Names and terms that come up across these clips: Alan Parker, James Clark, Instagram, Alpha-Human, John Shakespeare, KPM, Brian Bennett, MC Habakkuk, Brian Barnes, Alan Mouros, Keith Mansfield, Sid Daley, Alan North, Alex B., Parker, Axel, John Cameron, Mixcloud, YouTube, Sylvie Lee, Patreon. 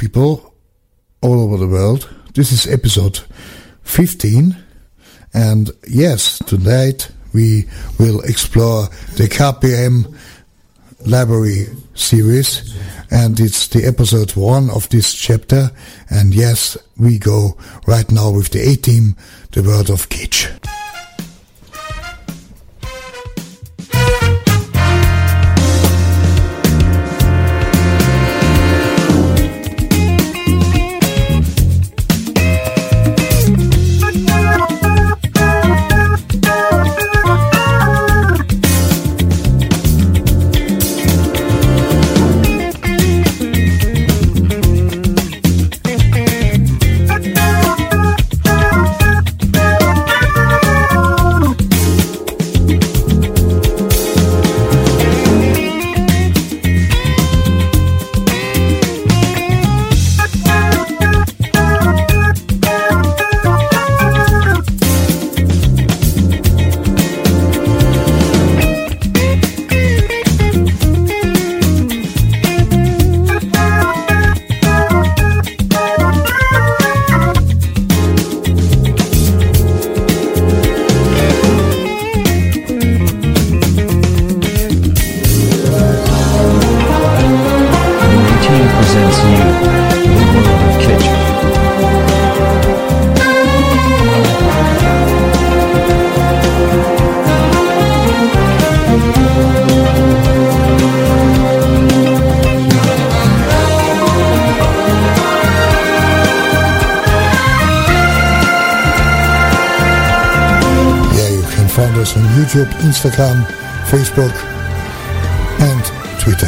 people all over the world. This is episode 15, and yes, tonight we will explore the KPM library series, and it's the episode 1 of this chapter, and yes, we go right now with the A-Team, the word of Kitsch. YouTube, Instagram, Facebook, and Twitter.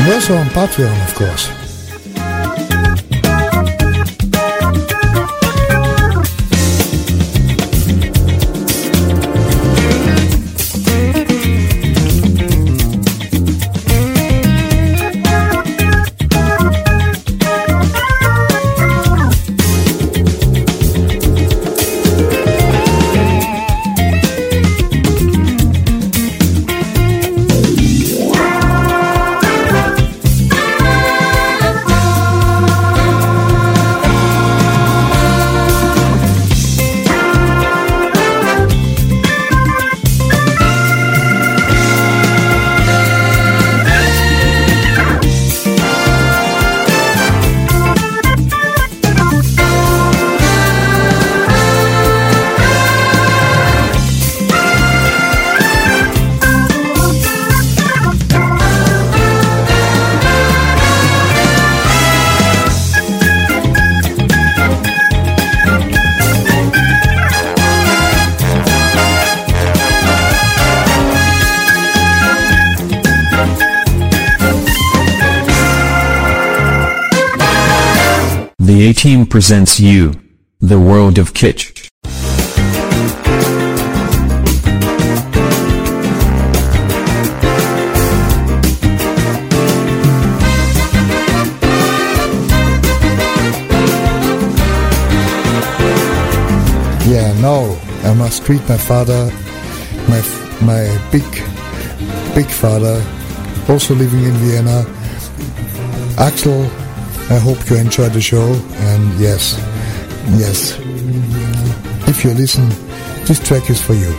And also on Patreon, of course. The A-Team presents you, the world of Kitsch. Yeah, no, I must treat my father, my big father, also living in Vienna, Axel. I hope you enjoy the show, and yes, if you listen, this track is for you.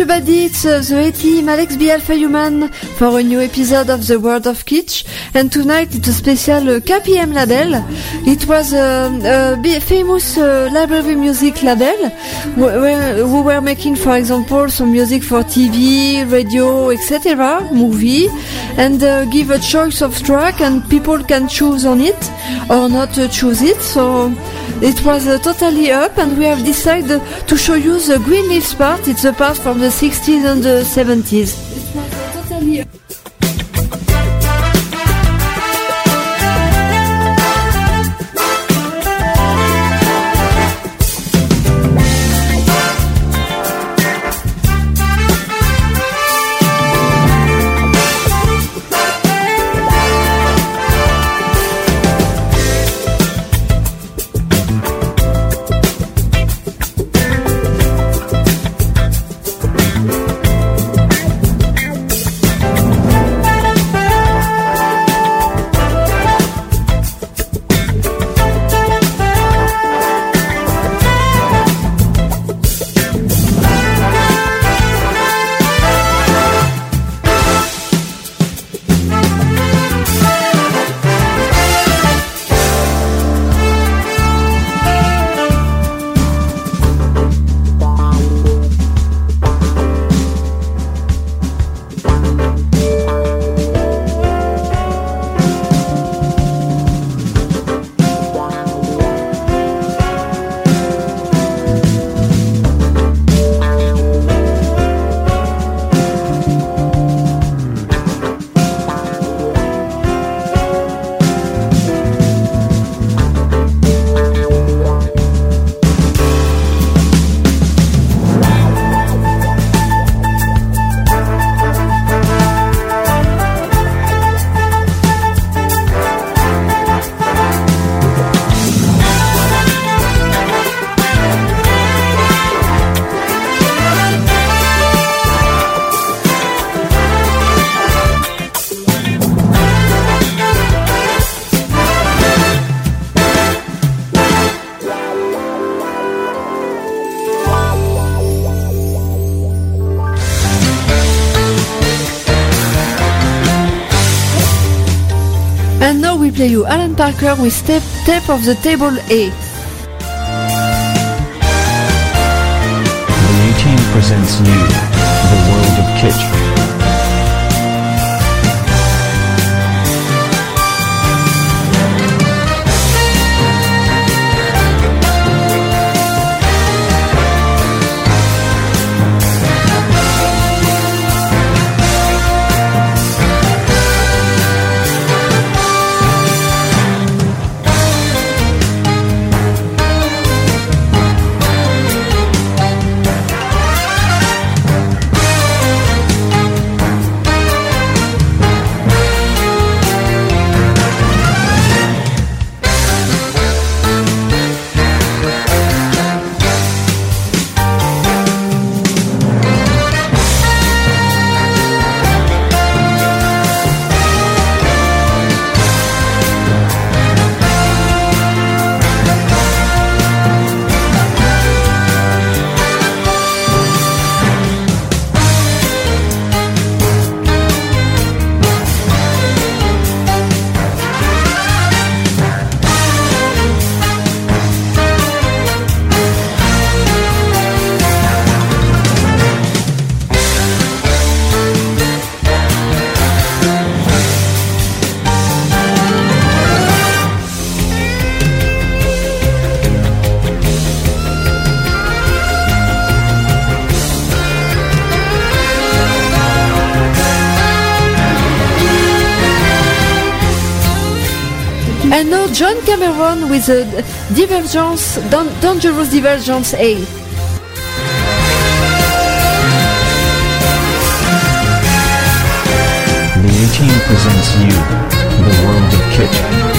everybody, it's the A-Team, Alex B. Alpha-Human, for a new episode of the World of Kitsch. And tonight it's a special KPM label. It was a famous library music label who were making, for example, some music for TV, radio, etc., movie, and give a choice of track, and people can choose on it or not choose it. So it was totally up, and we have decided to show you the Green Leaves part. It's a part from the 60s and the 70s. It was totally up. And now we play you Alan Parker with Step of the Table A. The A-Team presents you the World of Kitsch. And now John Cameron with the Divergence, Dangerous Divergence A. The A-Team presents you the World of Kitsch.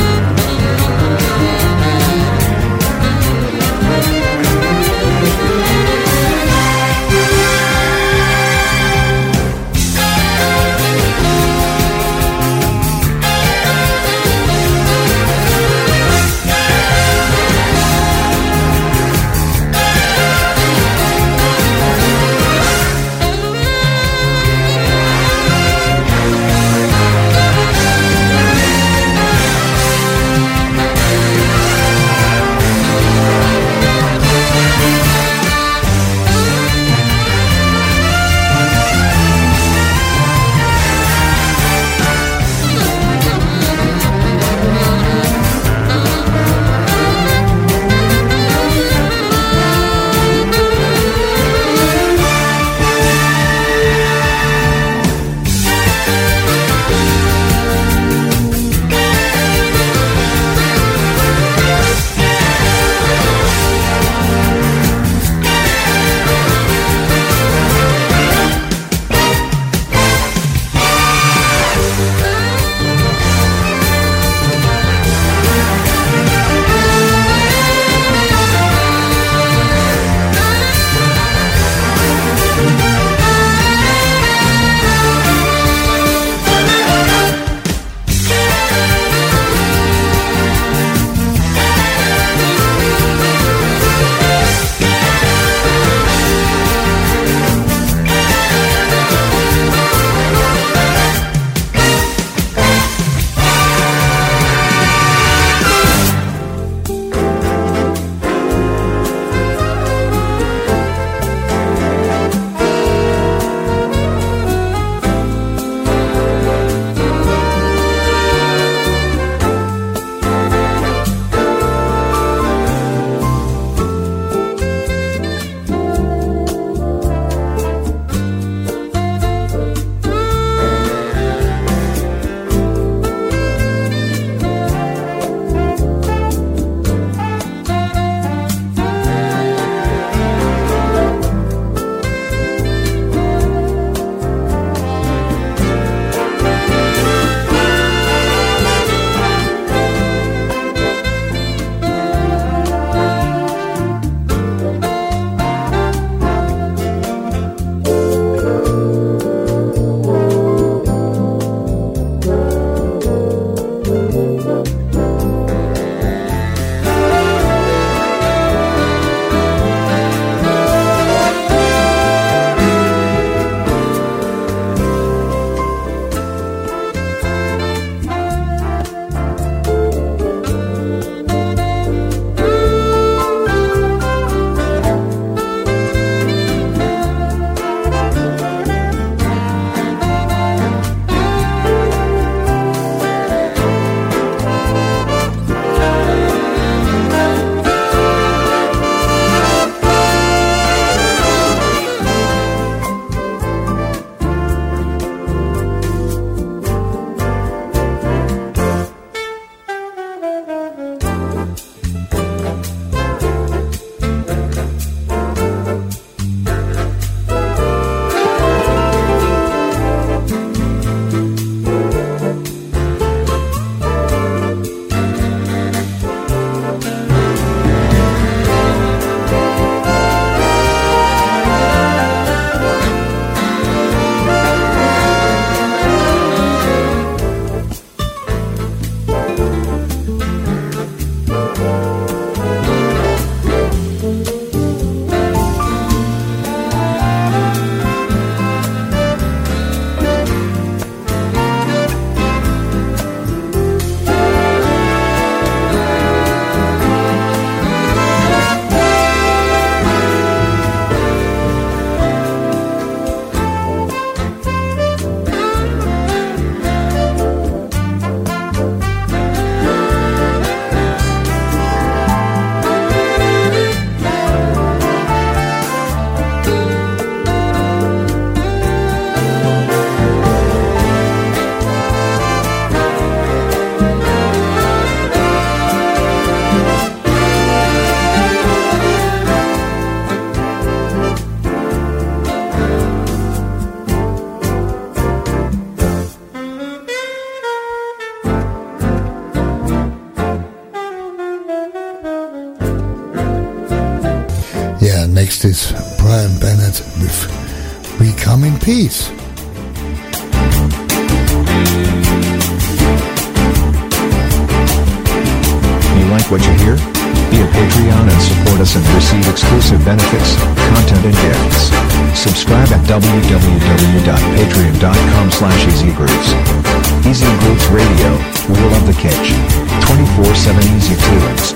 60s, Brian Bennett with We Come in Peace. You like what you hear? Be a Patreon and support us and receive exclusive benefits, content and gifts. Subscribe at www.patreon.com/EasyGrooves. Easy Grooves Radio, we love the kitchen. 24/7 Easy Feelings.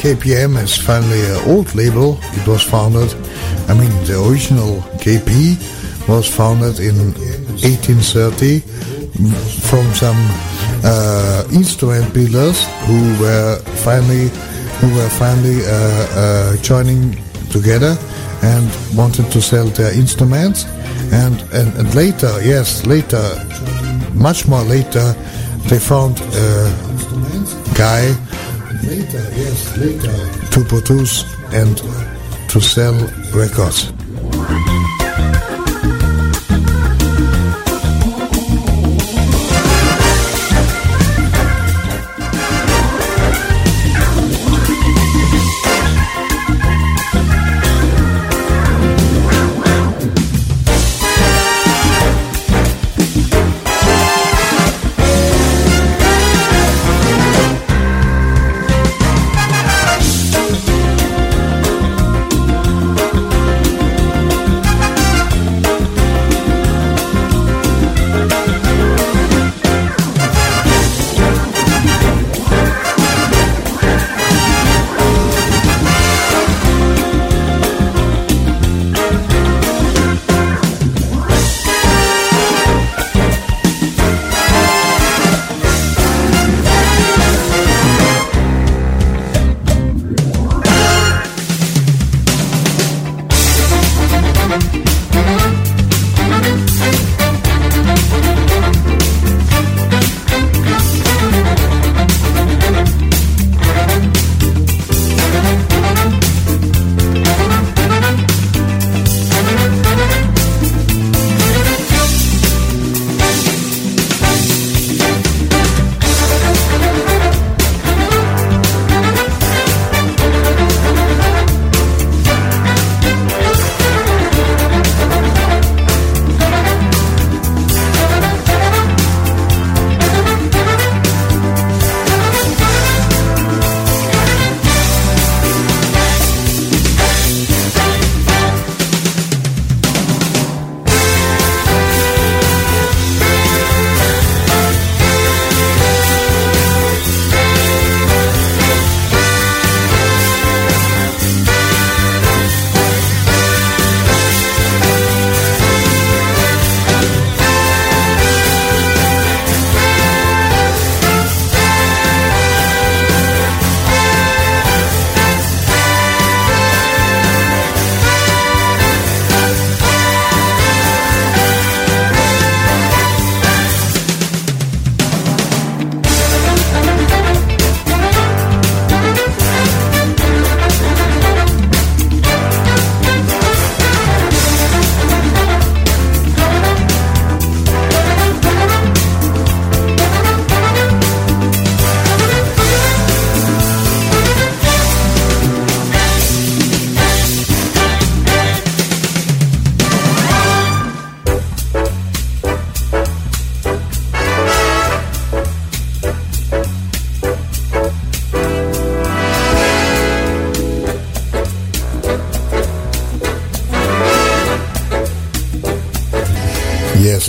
KPM is finally an old label. It was founded, the original KP was founded in 1830 from some instrument builders who were finally joining together and wanted to sell their instruments. And later, much more later, they found a guy to produce and to sell records.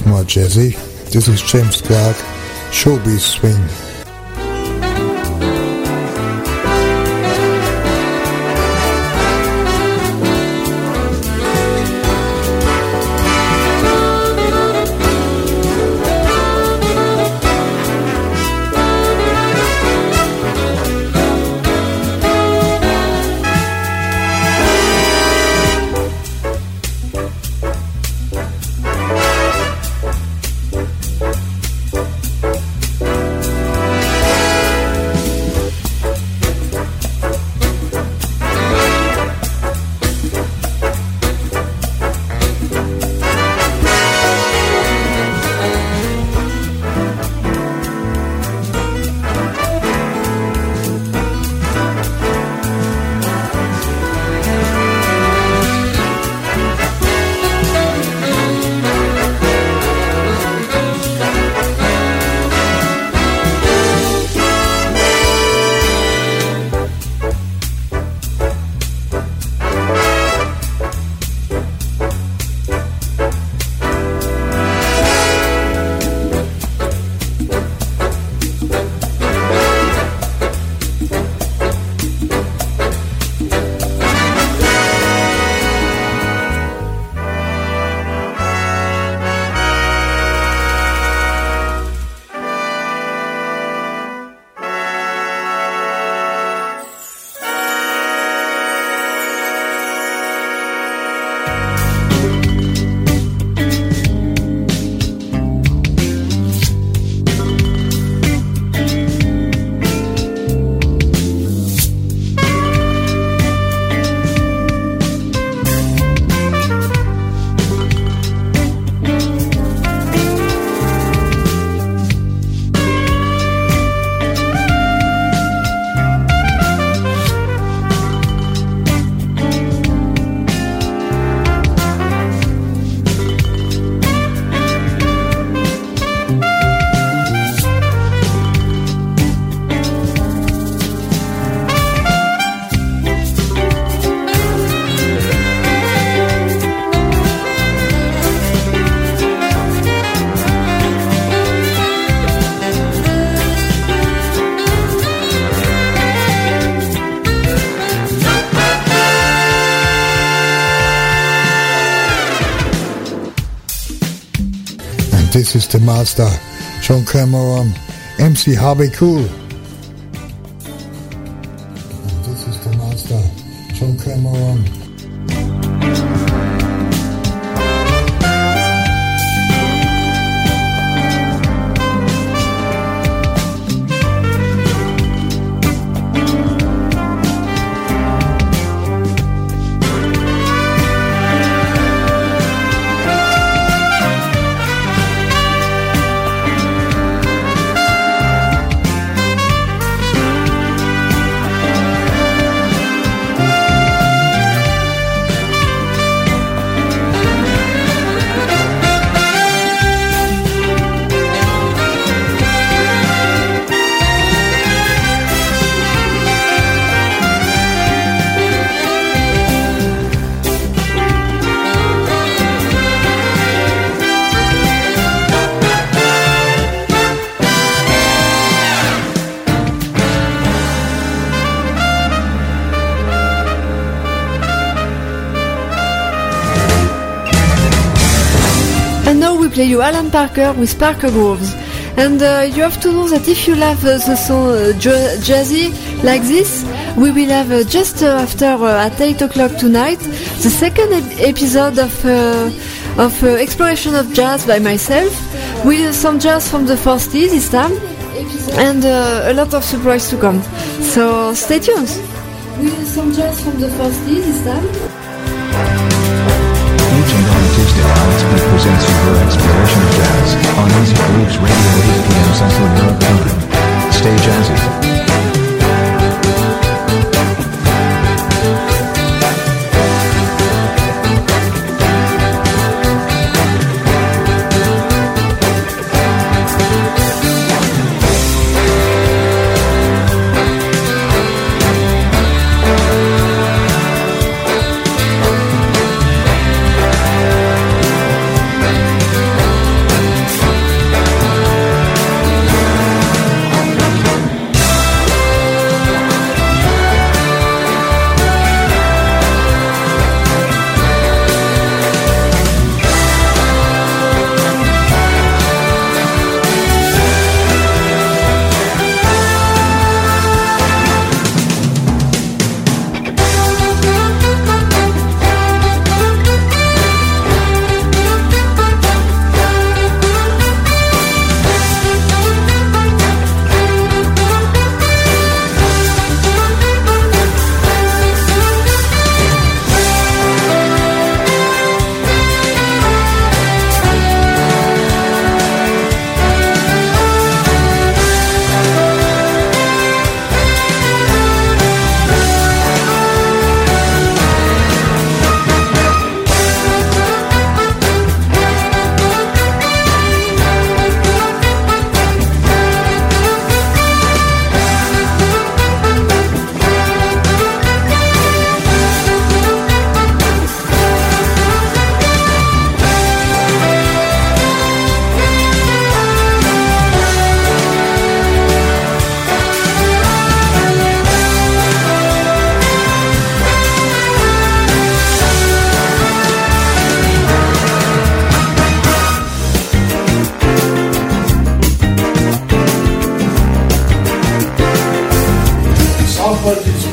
It's more jazzy. This is James Clark, Showbiz Swing. This is the master, John Cameron, MC Habakkuk. And this is the master, John Cameron. You Alan Parker with Parker Grooves, and you have to know that if you love the song jazzy like this, we will have just after at 8 o'clock tonight the second episode of Exploration of Jazz by myself with some jazz from the 40s this time, and a lot of surprise to come, so stay tuned with some jazz from the 40s this time. Alex B. presents her Exploration of Jazz on Easy Grooves Radio 8 p.m. Central Europe time. Stay jazzy.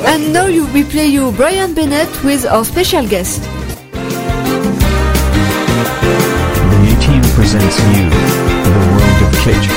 And now we play you Brian Bennett with our special guest. The new team presents you the world of Cage.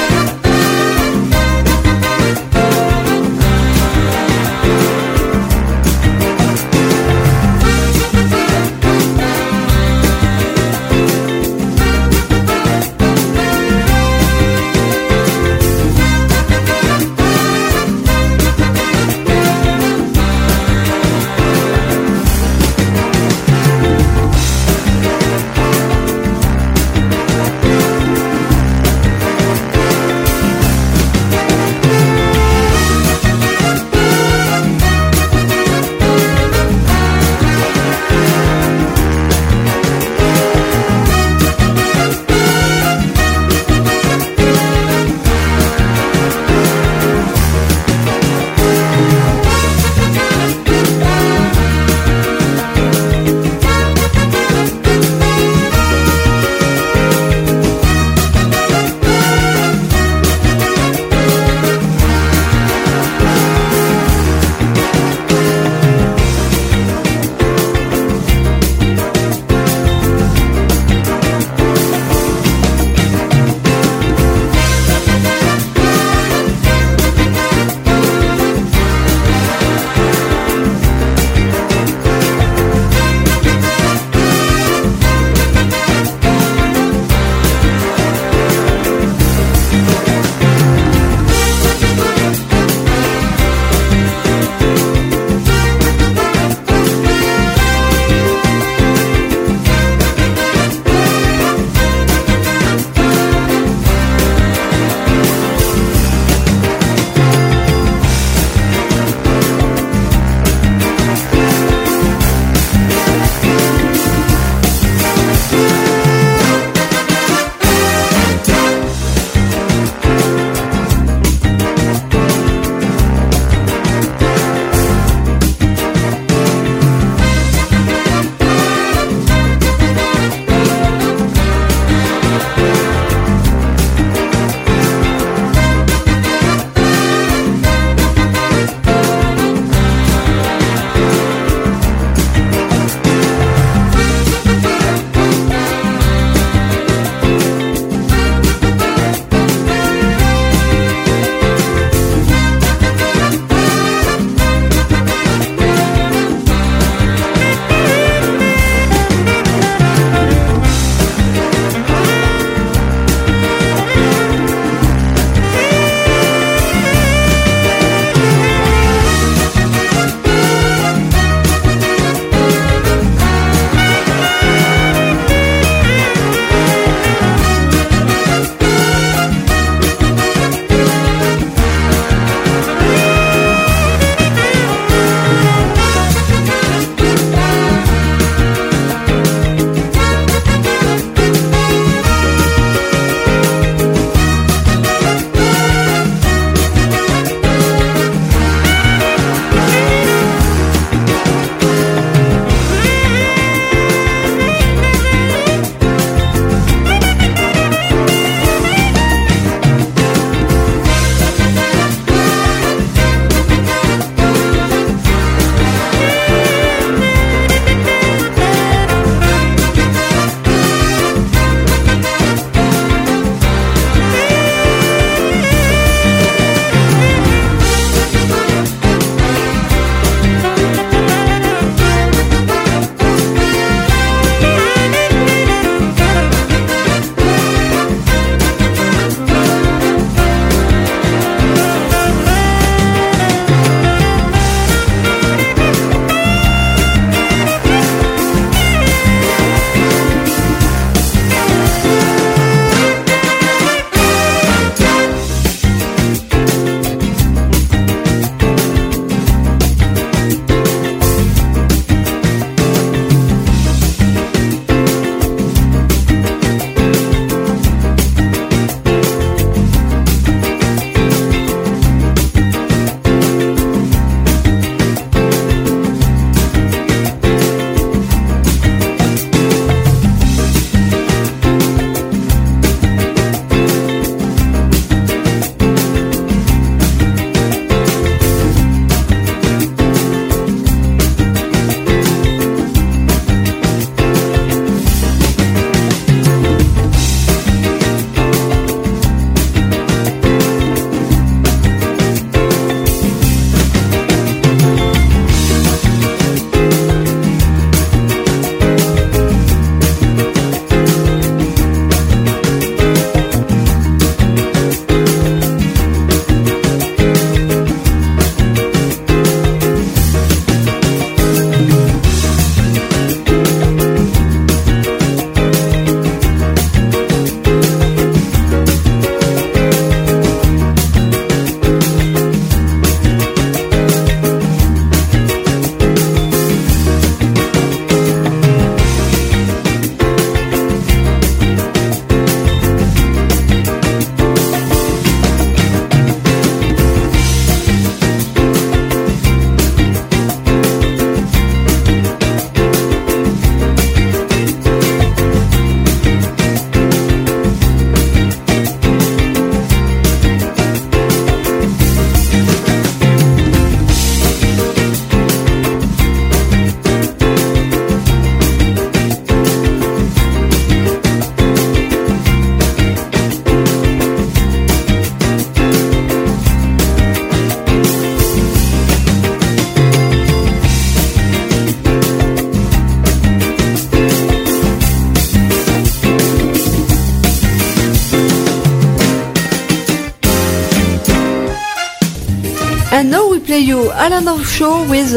And now we play you Alan North show with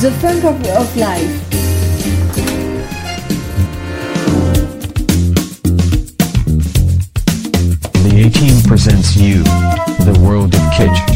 The Funk of Life. The A-Team presents you the world of kitsch.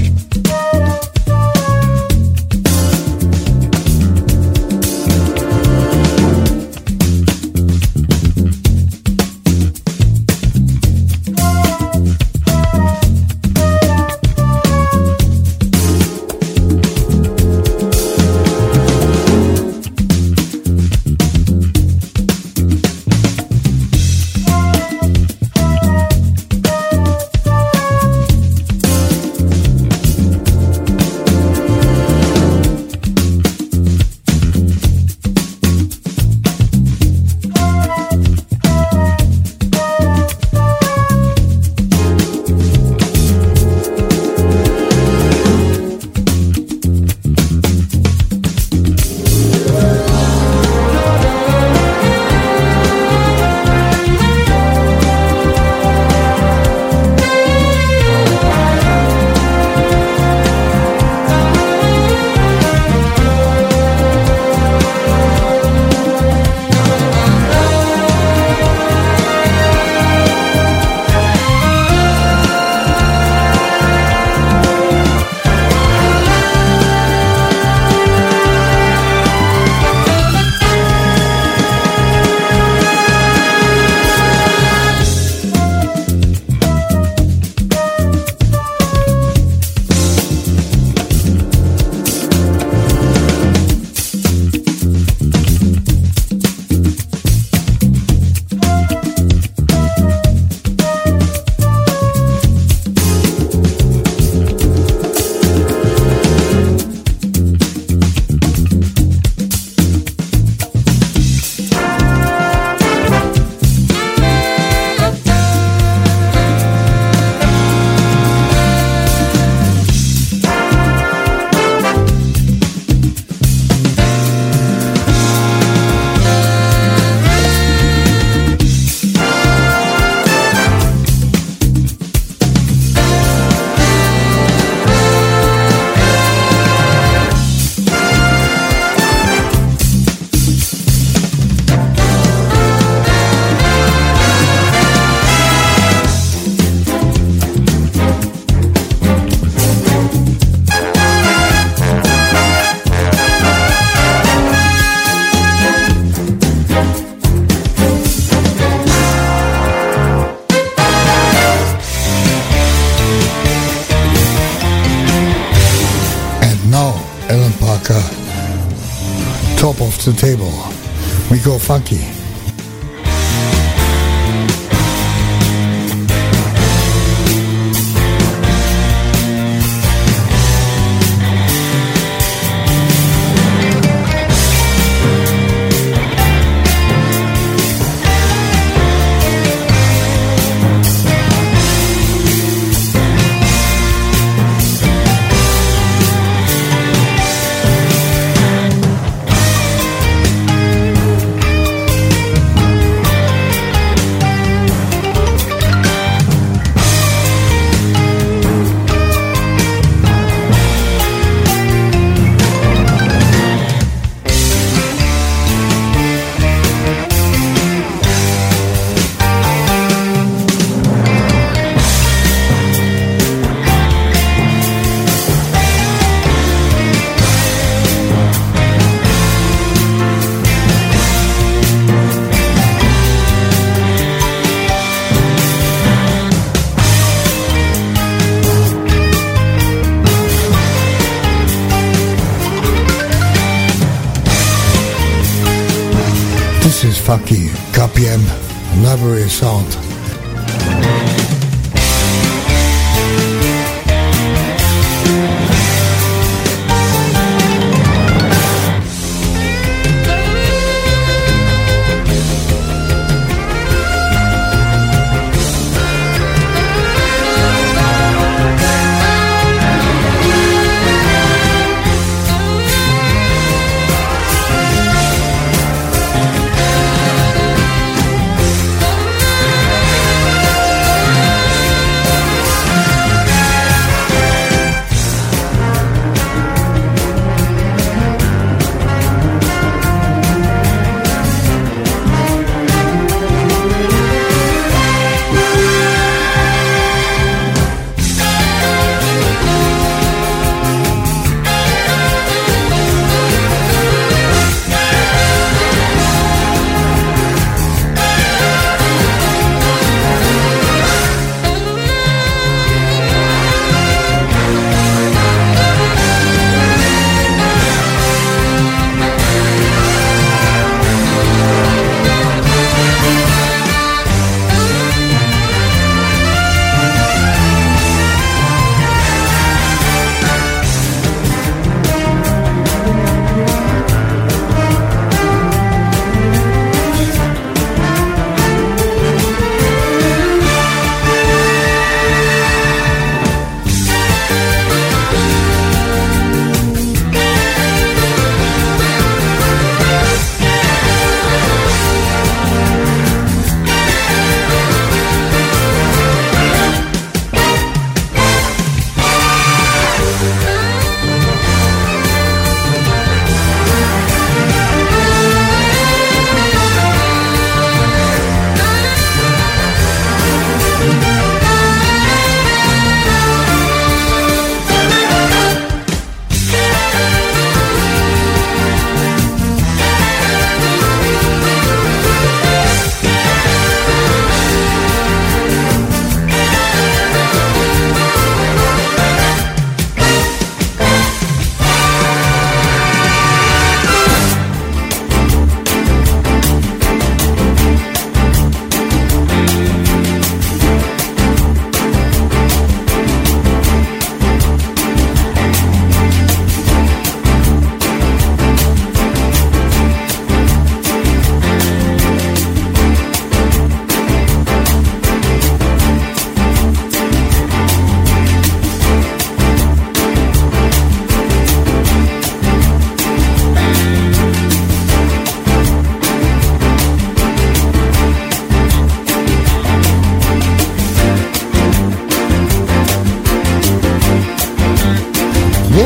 The table. We go funky. Funky KPM library sound.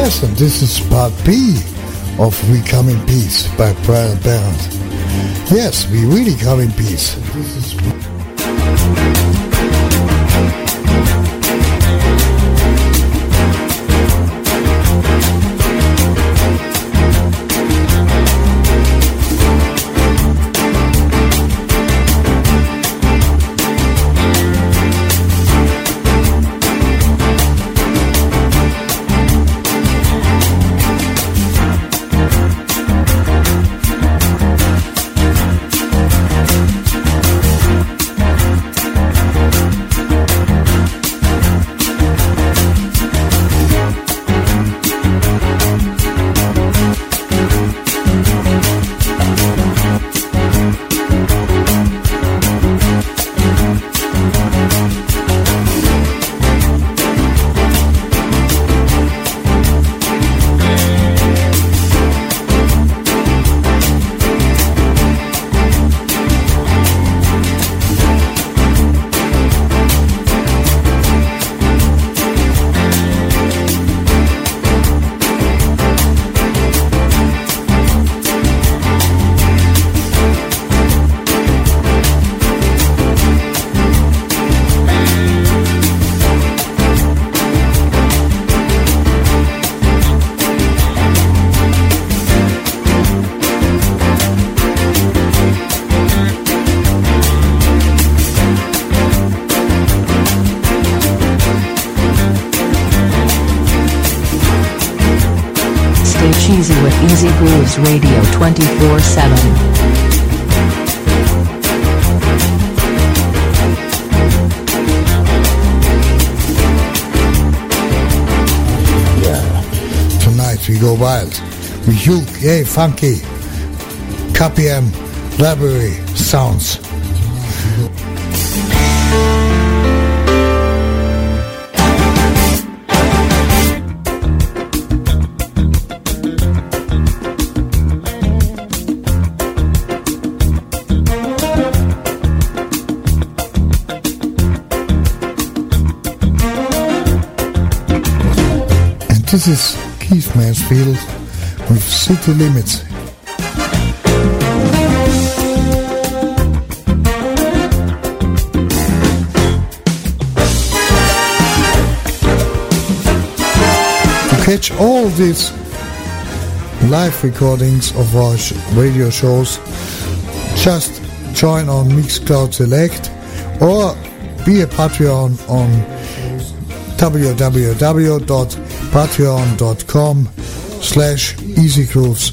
Yes, and this is part B of We Come in Peace by Brian Barnes. Yes, we really come in peace. This is... Cheesy with Easy Grooves Radio 24/7. Yeah. Tonight we go wild with UK funky KPM library sounds. This is Keith Mansfield with City Limits. To catch all these live recordings of our radio shows, just join on Mixcloud Select or be a Patreon on www.patreon.com/easygrooves.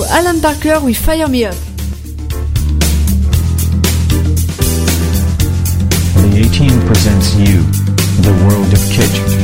So Alan Parker with Fire Me Up. The 18 presents you, the world of Kitsch.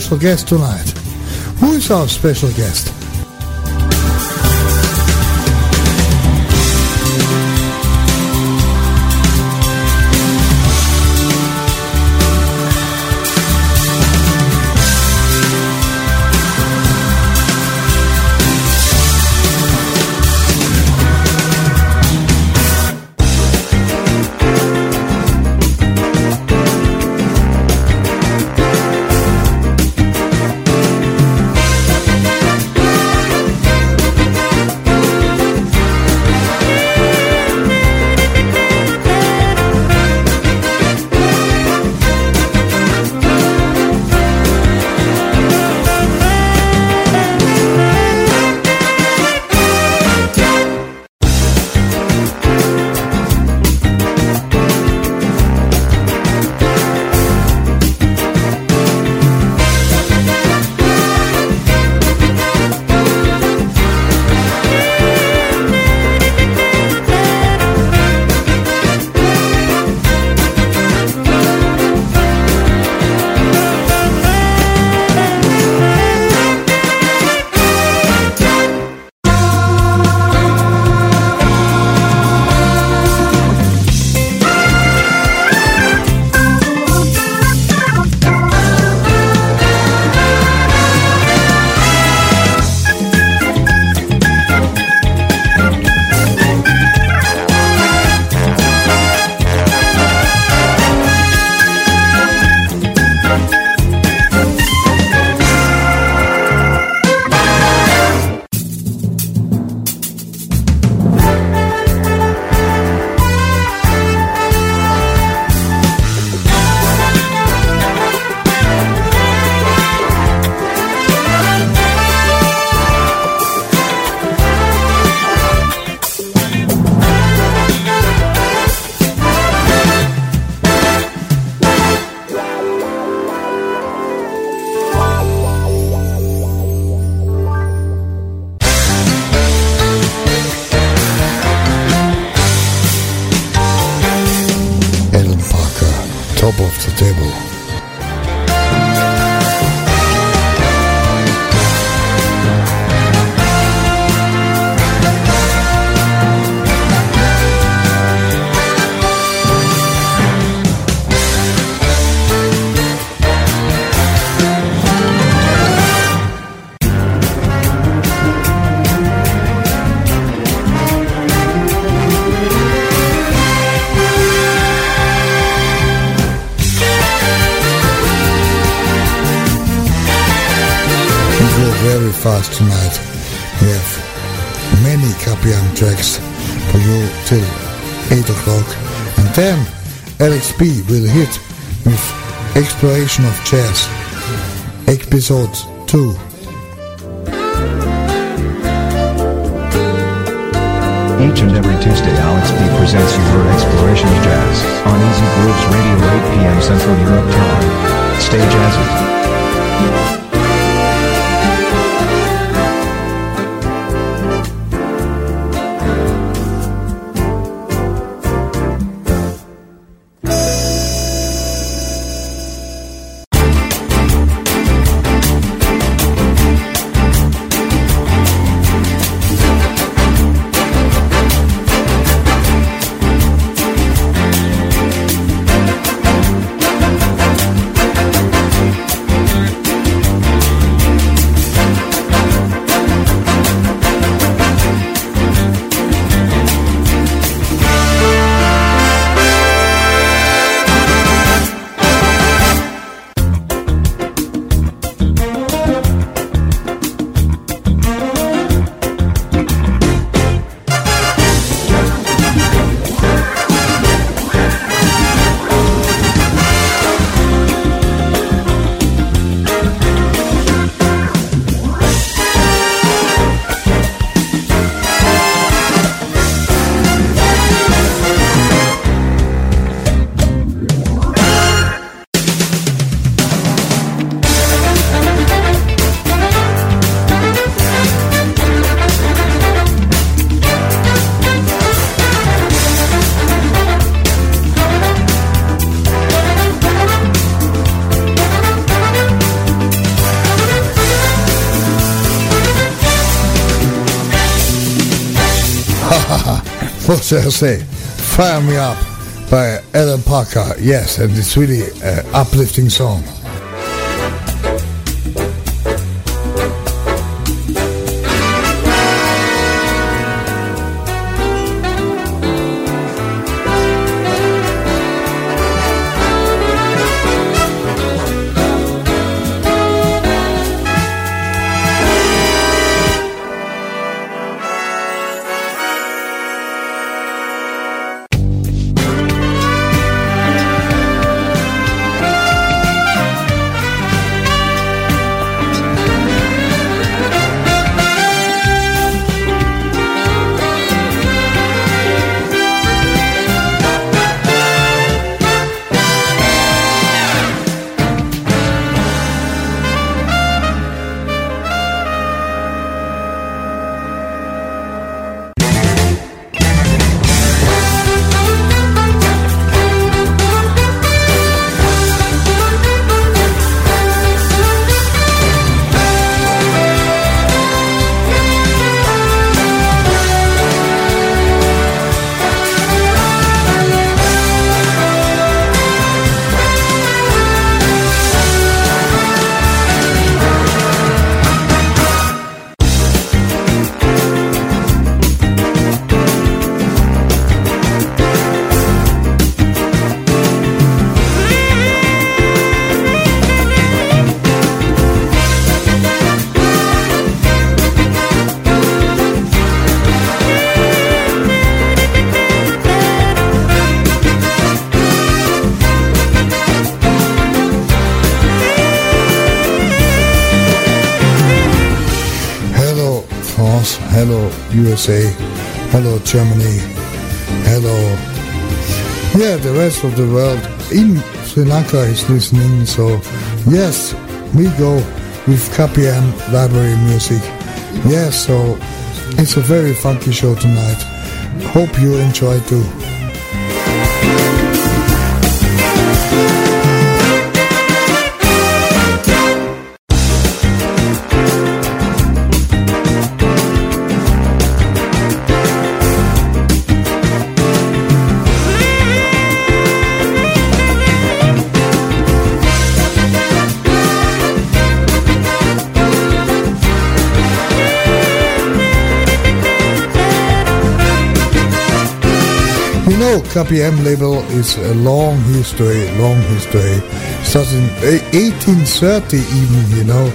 Special guest tonight. Who is our special guest? top of the table. Fast tonight. We have many KPM tracks for you till 8 o'clock. And then Alex B. will hit with Exploration of Jazz, Episode 2. Each and every Tuesday, Alex B. presents you her Exploration of Jazz on Easy Grooves Radio 8 p.m. Central Europe time. Stay jazzy. What should I say? Fire Me Up by Alan Parker. Yes, and it's really an uplifting song. USA, hello Germany, hello, yeah, the rest of the world. Even Sri Lanka is listening, so yes, we go with KPM library music. Yes, so it's a very funky show tonight. Hope you enjoy too. KPM label is a long history, long history. Starts in 1830 even, you know.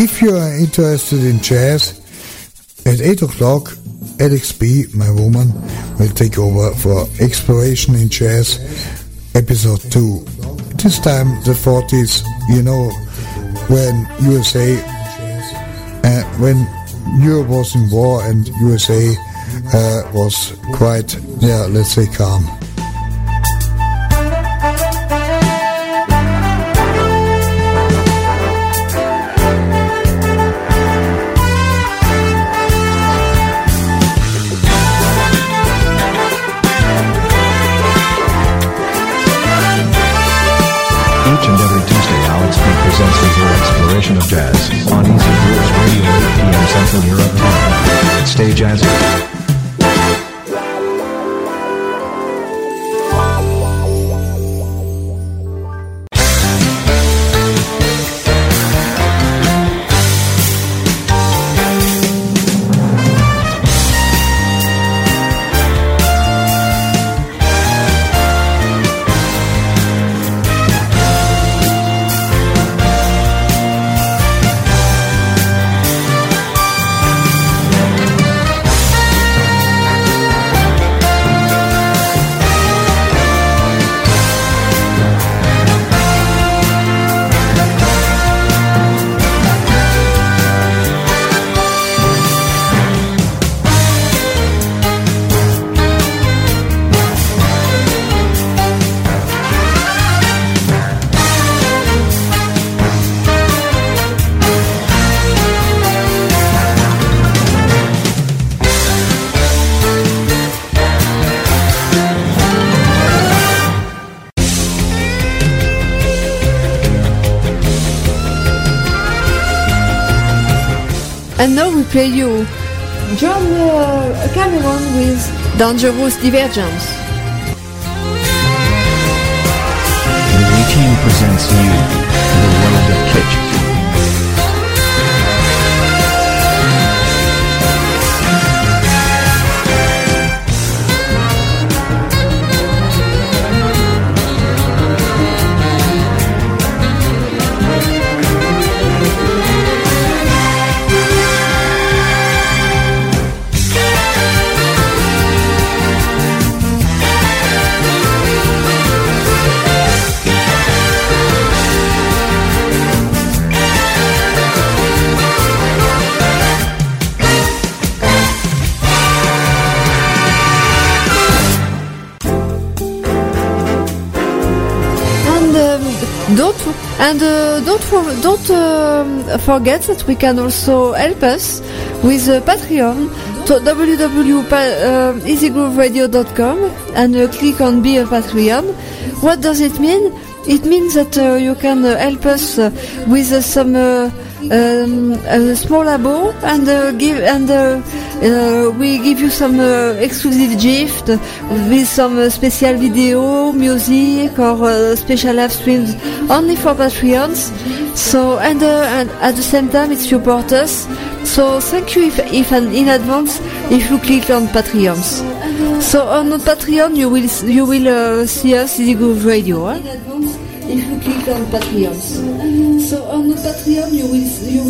If you are interested in jazz, at 8 o'clock, Alex B., my woman, will take over for Exploration in Jazz, episode 2. This time, the 40s, you know, when USA, when Europe was in war and USA was quite, let's say, calm. Presents with your exploration of jazz on Easy Blues Radio 8 p.m. Central Europe time. Stay jazzy. And now we play you John Cameron with Dangerous Divergence. The A-Team presents you the world of kitchen. Don't forget that we can also help us with Patreon to www.easygrooveradio.com and click on Be a Patreon. What does it mean? It means that you can help us with some a small labo, and we give you some exclusive gift with some special video, music, or special live streams only for Patreons. So and at the same time, it supports us. So thank you if in advance if you click on Patreons. So on Patreon, you will see us in Good Radio. If you click on Patreon, so on the Patreon you will see. You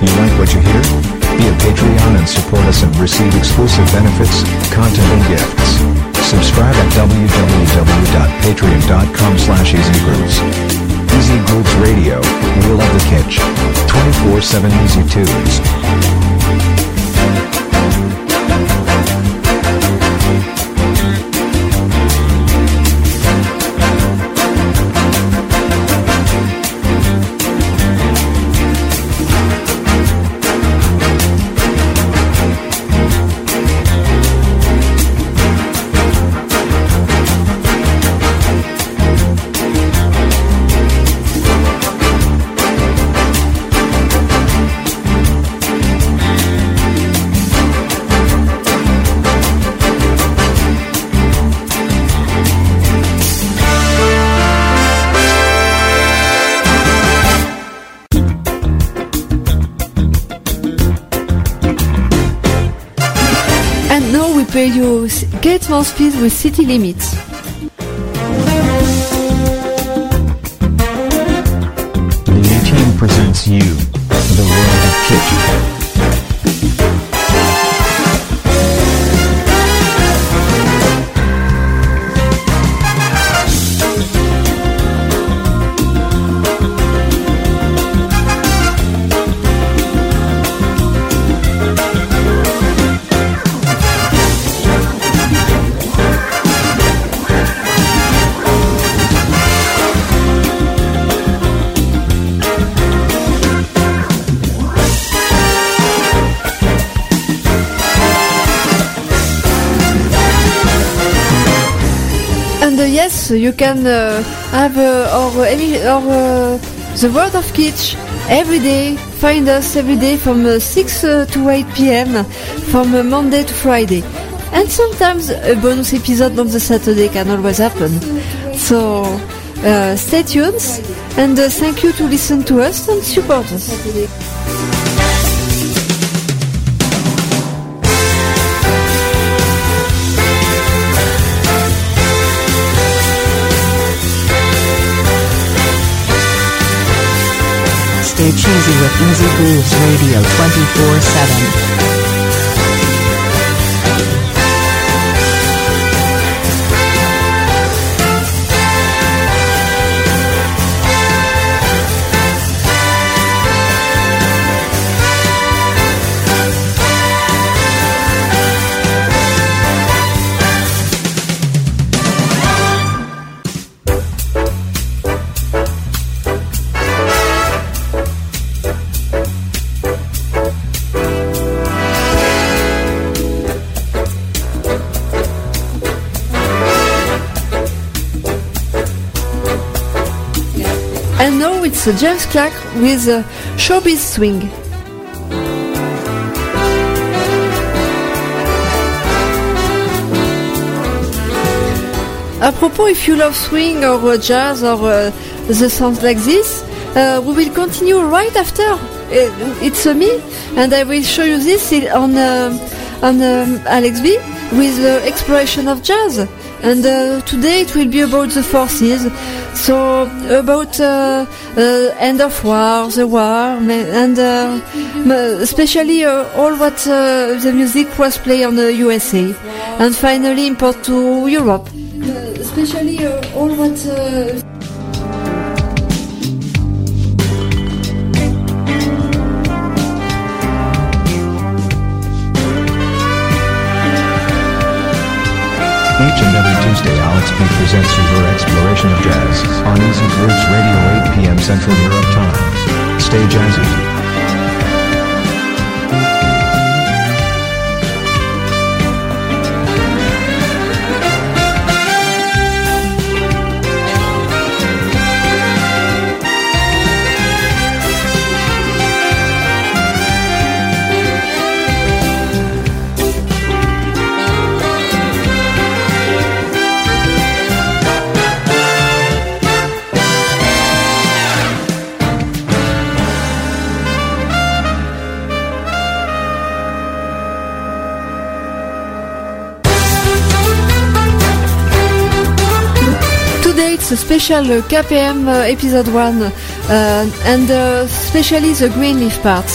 like what you hear? Be a Patreon and support us and receive exclusive benefits, content and gifts. Subscribe at www.patreon.com/EasyGrooves. Easy Grooves Radio, wheel of the kitch, 24/7 Easy Tunes. You get more speed with City Limits. Lee Team presents you the world of kitchen. Yes, you can have the World of Kitsch every day. Find us every day from 6 to 8 p.m. from Monday to Friday. And sometimes a bonus episode on the Saturday can always happen. So stay tuned and thank you to listen to us and support us. Stay cheesy with Easy Grooves Radio 24/7. So James Clark with Showbiz Swing. Apropos, if you love swing or jazz or the sounds like this, we will continue right after. It's me, and I will show you this on Alex B. with the exploration of jazz. And today it will be about the forces, so about end of war, the war, and especially all what the music was played on the USA, and finally import to Europe. Especially all what. Each and every Tuesday, Alex B. presents you her exploration of jazz on Easy Grooves Radio, 8 p.m. Central Europe time. Stay jazzy. this special KPM episode 1 and especially the green leaf part.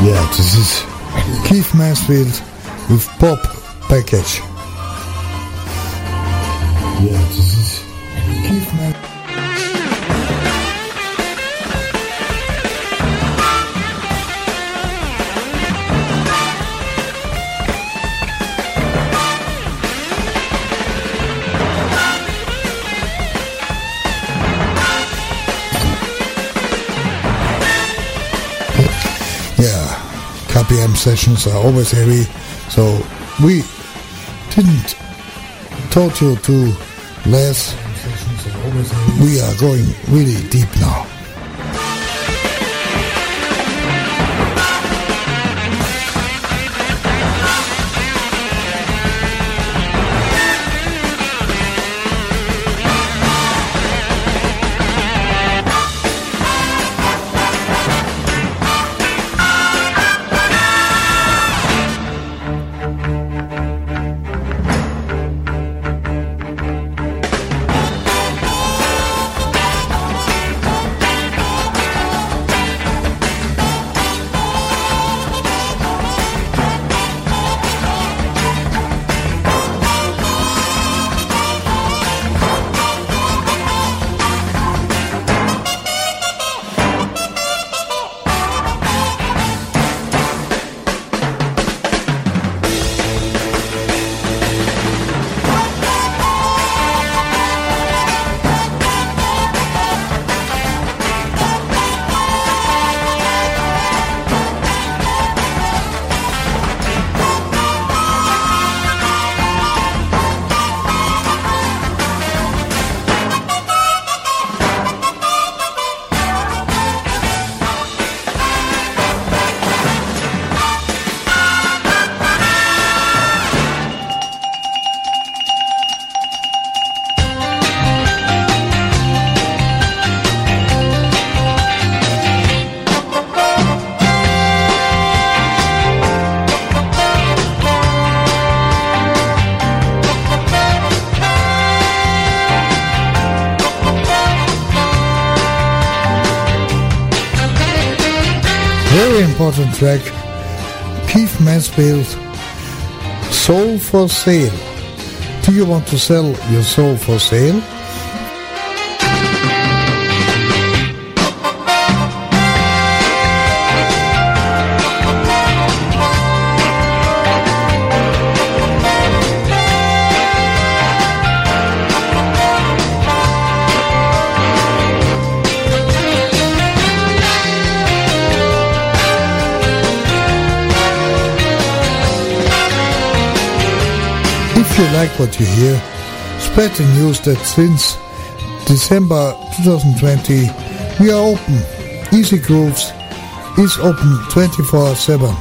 Yeah, this is Keith Mansfield with Pop Package. Yeah, this is Keith Mansfield. KPM sessions are always heavy, so we didn't taught you to less. We are going really deep now. very important track, Keith Mansfield, Soul for Sale. Do you want to sell your soul for sale? If you like what you hear, spread the news that since December 2020 we are open. Easy Grooves is open 24/7.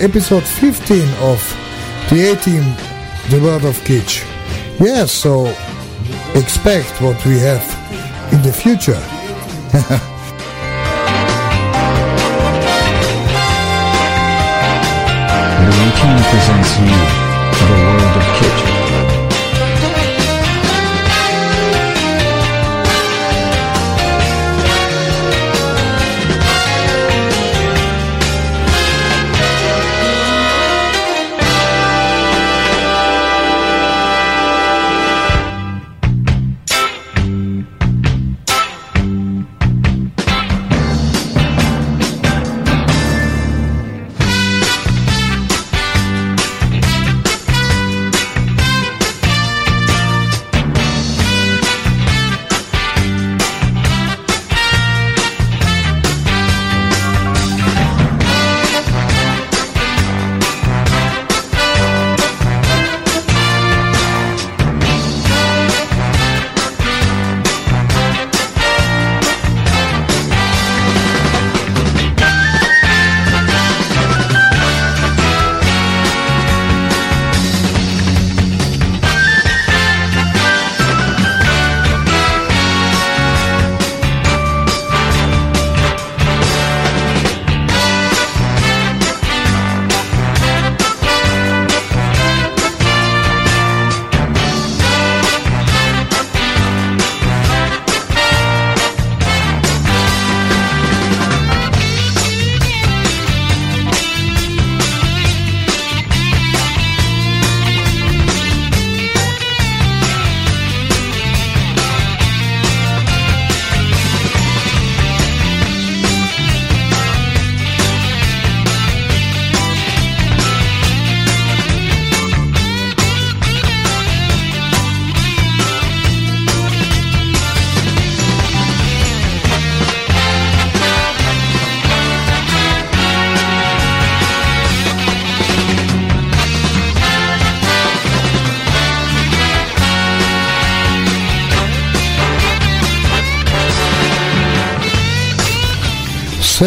Episode 15 of the A-Team, The World of Kitsch. Yes, so expect what we have in the future. The A-Team presents you The World of Kitsch.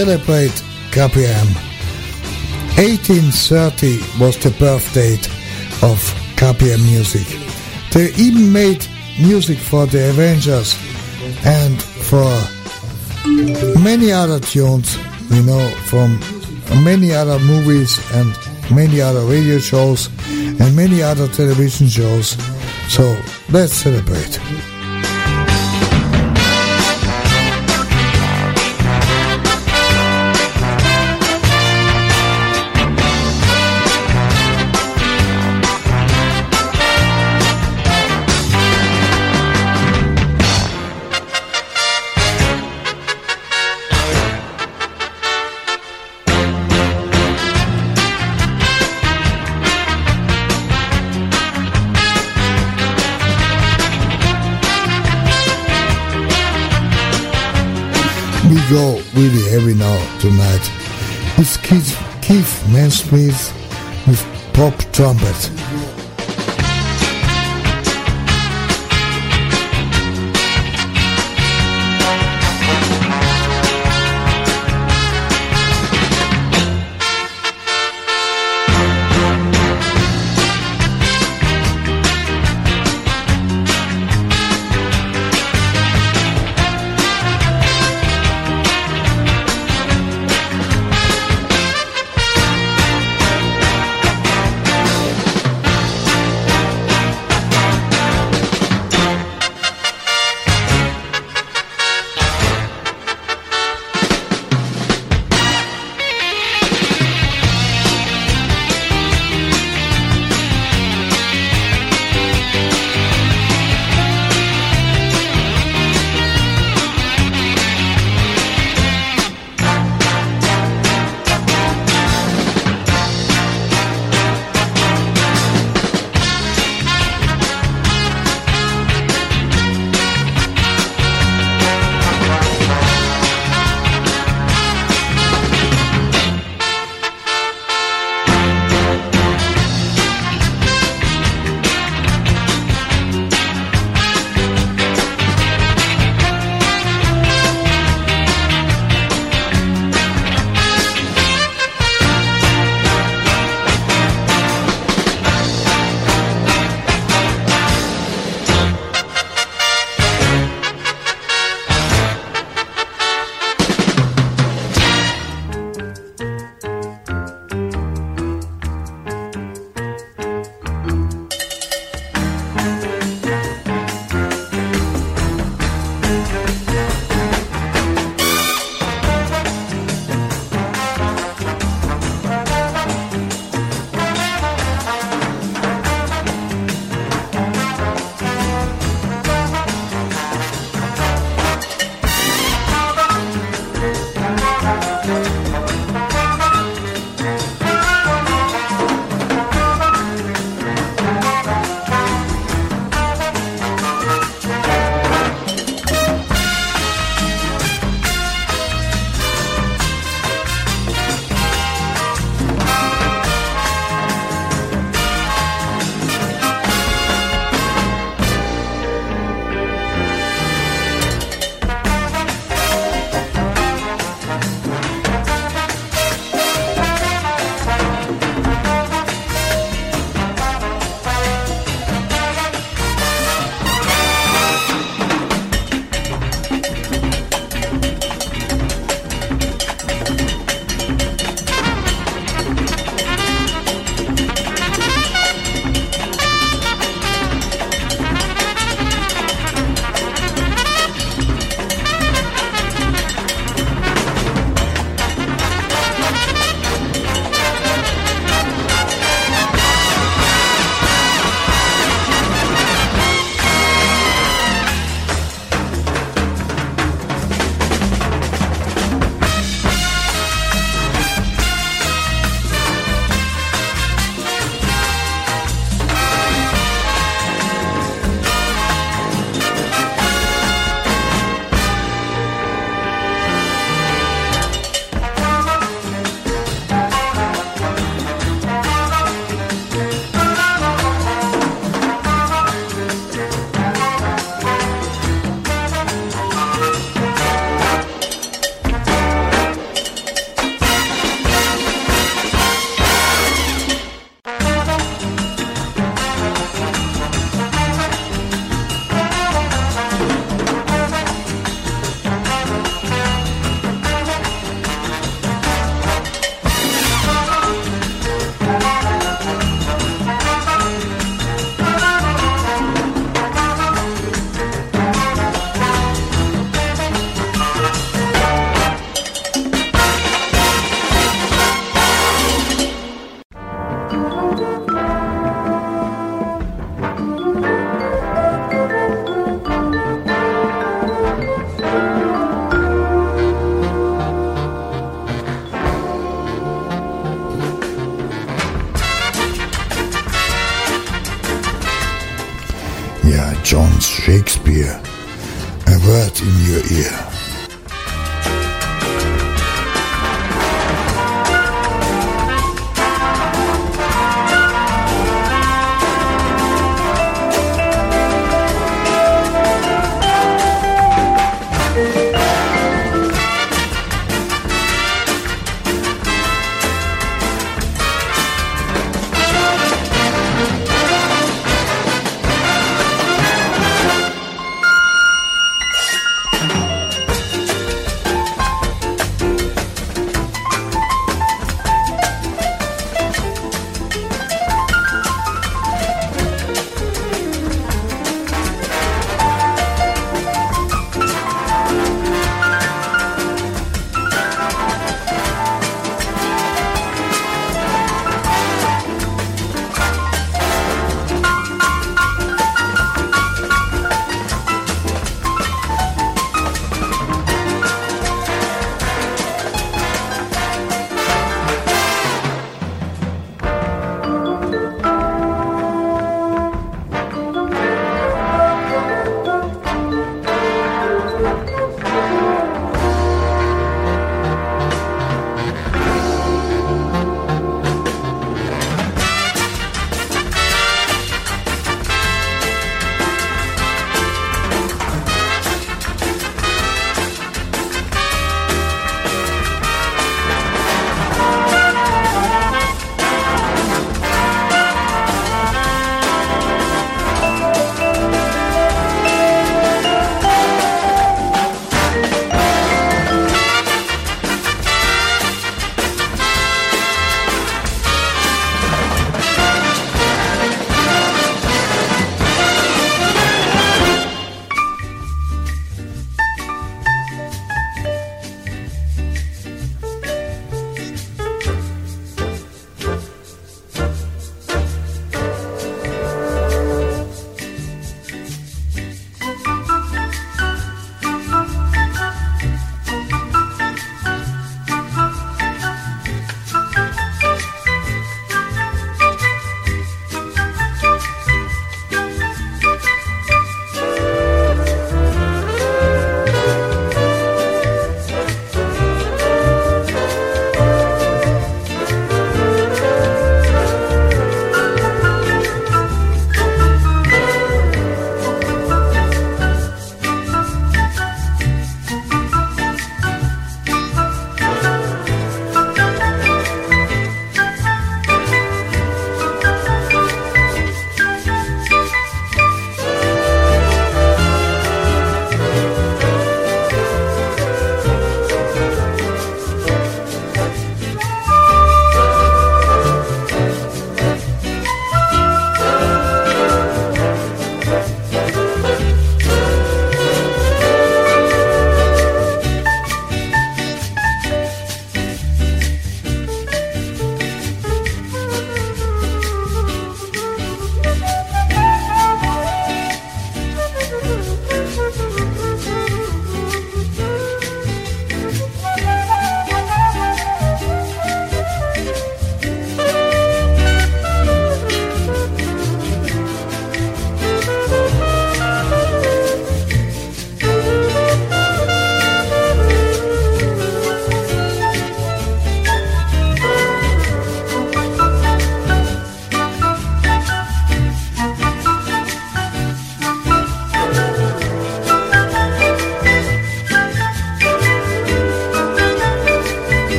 Celebrate KPM. 1830 was the birth date of KPM music. They even made music for the Avengers and for many other tunes, you know, from many other movies and many other radio shows and many other television shows. So let's celebrate. we go really heavy now tonight with Keith Mansfield with pop trumpet. John Shakespeare, a word in your ear.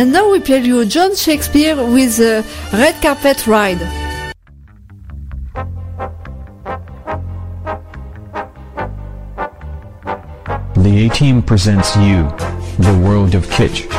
And now we play you John Shakespeare with Red Carpet Ride. The A-Team presents you the world of kitsch.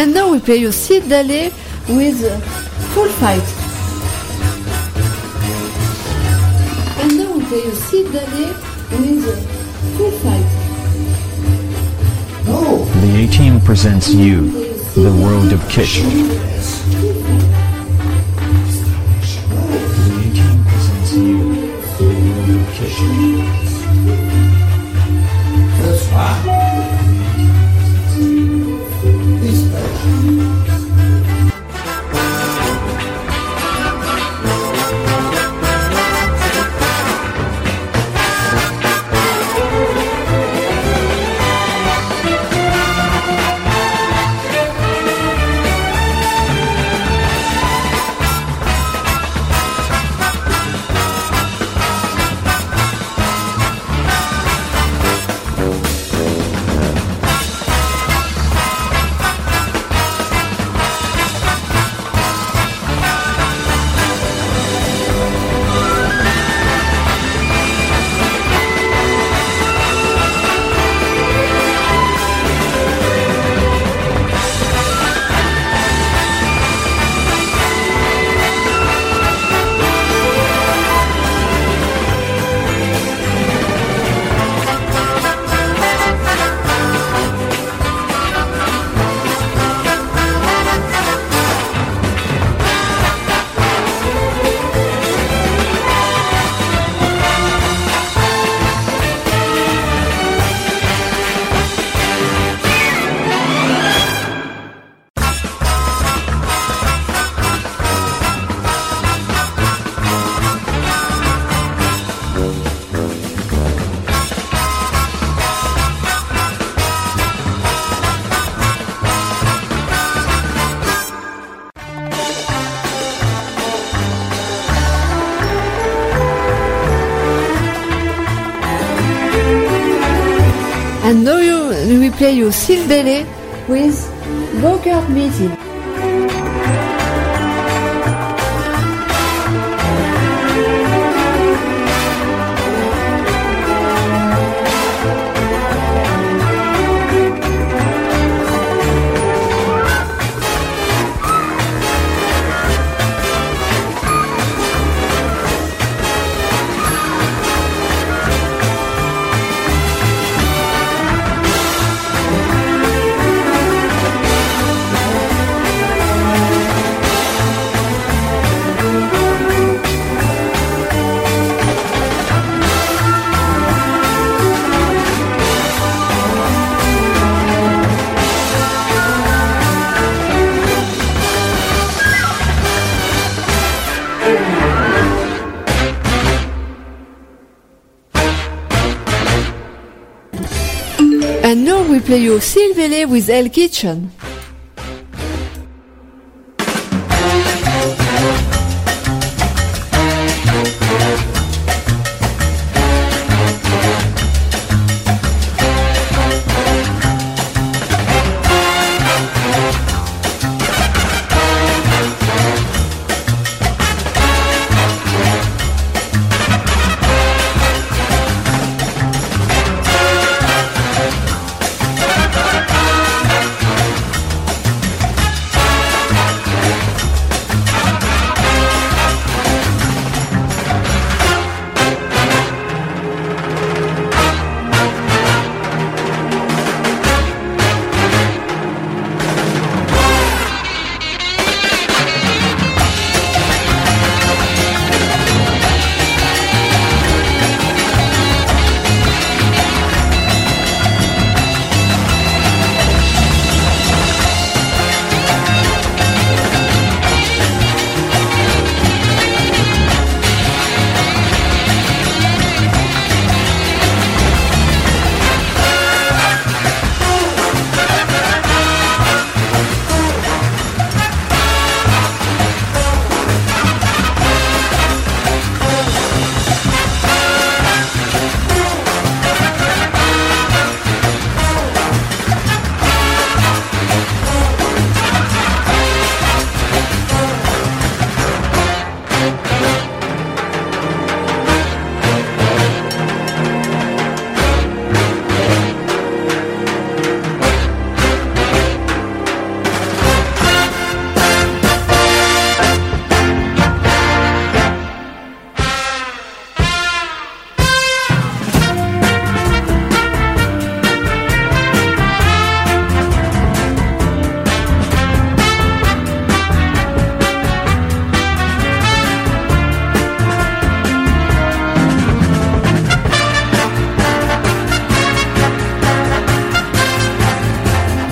And now we play you Sid Daley with Full Fight. And now we play you Sid Daley with Full Fight. Oh. The A-Team presents you the world of kitsch. The A-Team presents you the world of kitsch. That's fine. we play you Sildelé with Boker Meeting. And now we play you Sylvie Lee with El Kitchen.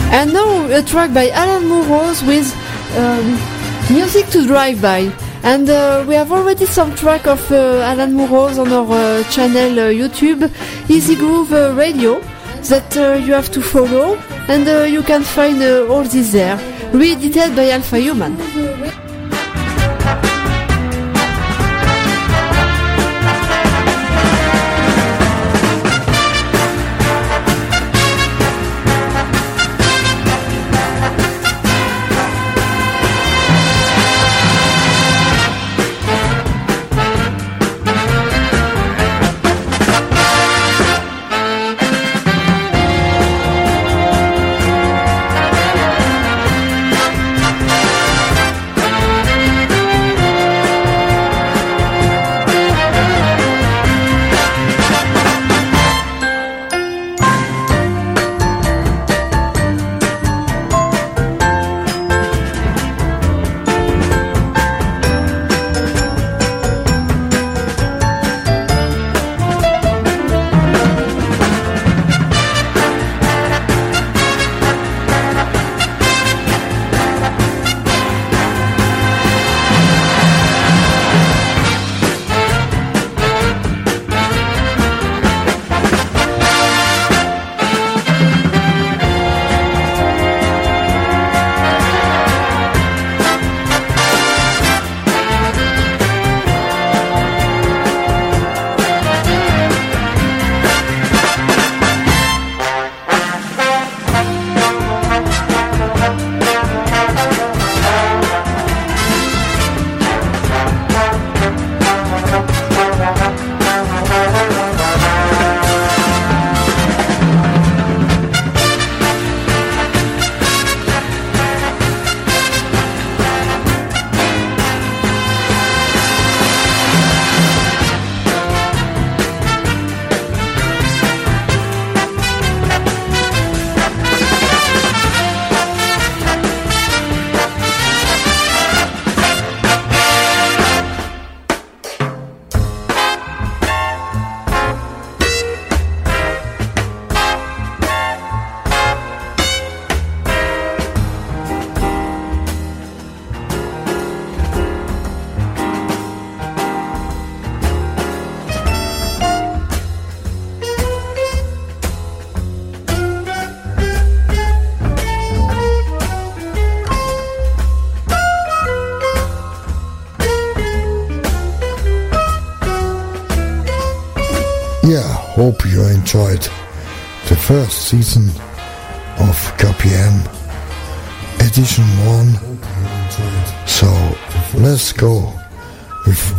And now a track by Alan Mouros with Music to Drive By. And we have already some track of Alan Mouros on our channel YouTube, Easy Groove Radio, that you have to follow. And you can find all this there, re-edited by Alpha-Human. Yeah, hope you enjoyed the first season of KPM edition 1. So let's go with...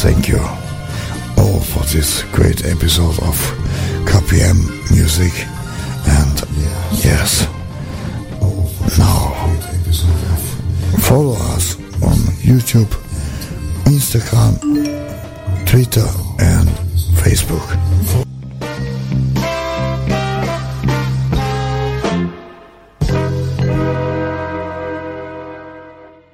thank you all for this great episode of KPM Music. And yes, now follow us on YouTube, Instagram, Twitter and Facebook.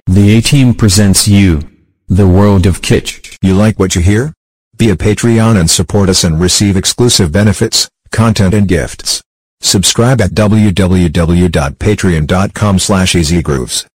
The A-Team presents you, the world of kitsch. You like what you hear? Be a Patreon and support us and receive exclusive benefits, content and gifts. Subscribe at www.patreon.com/easygrooves.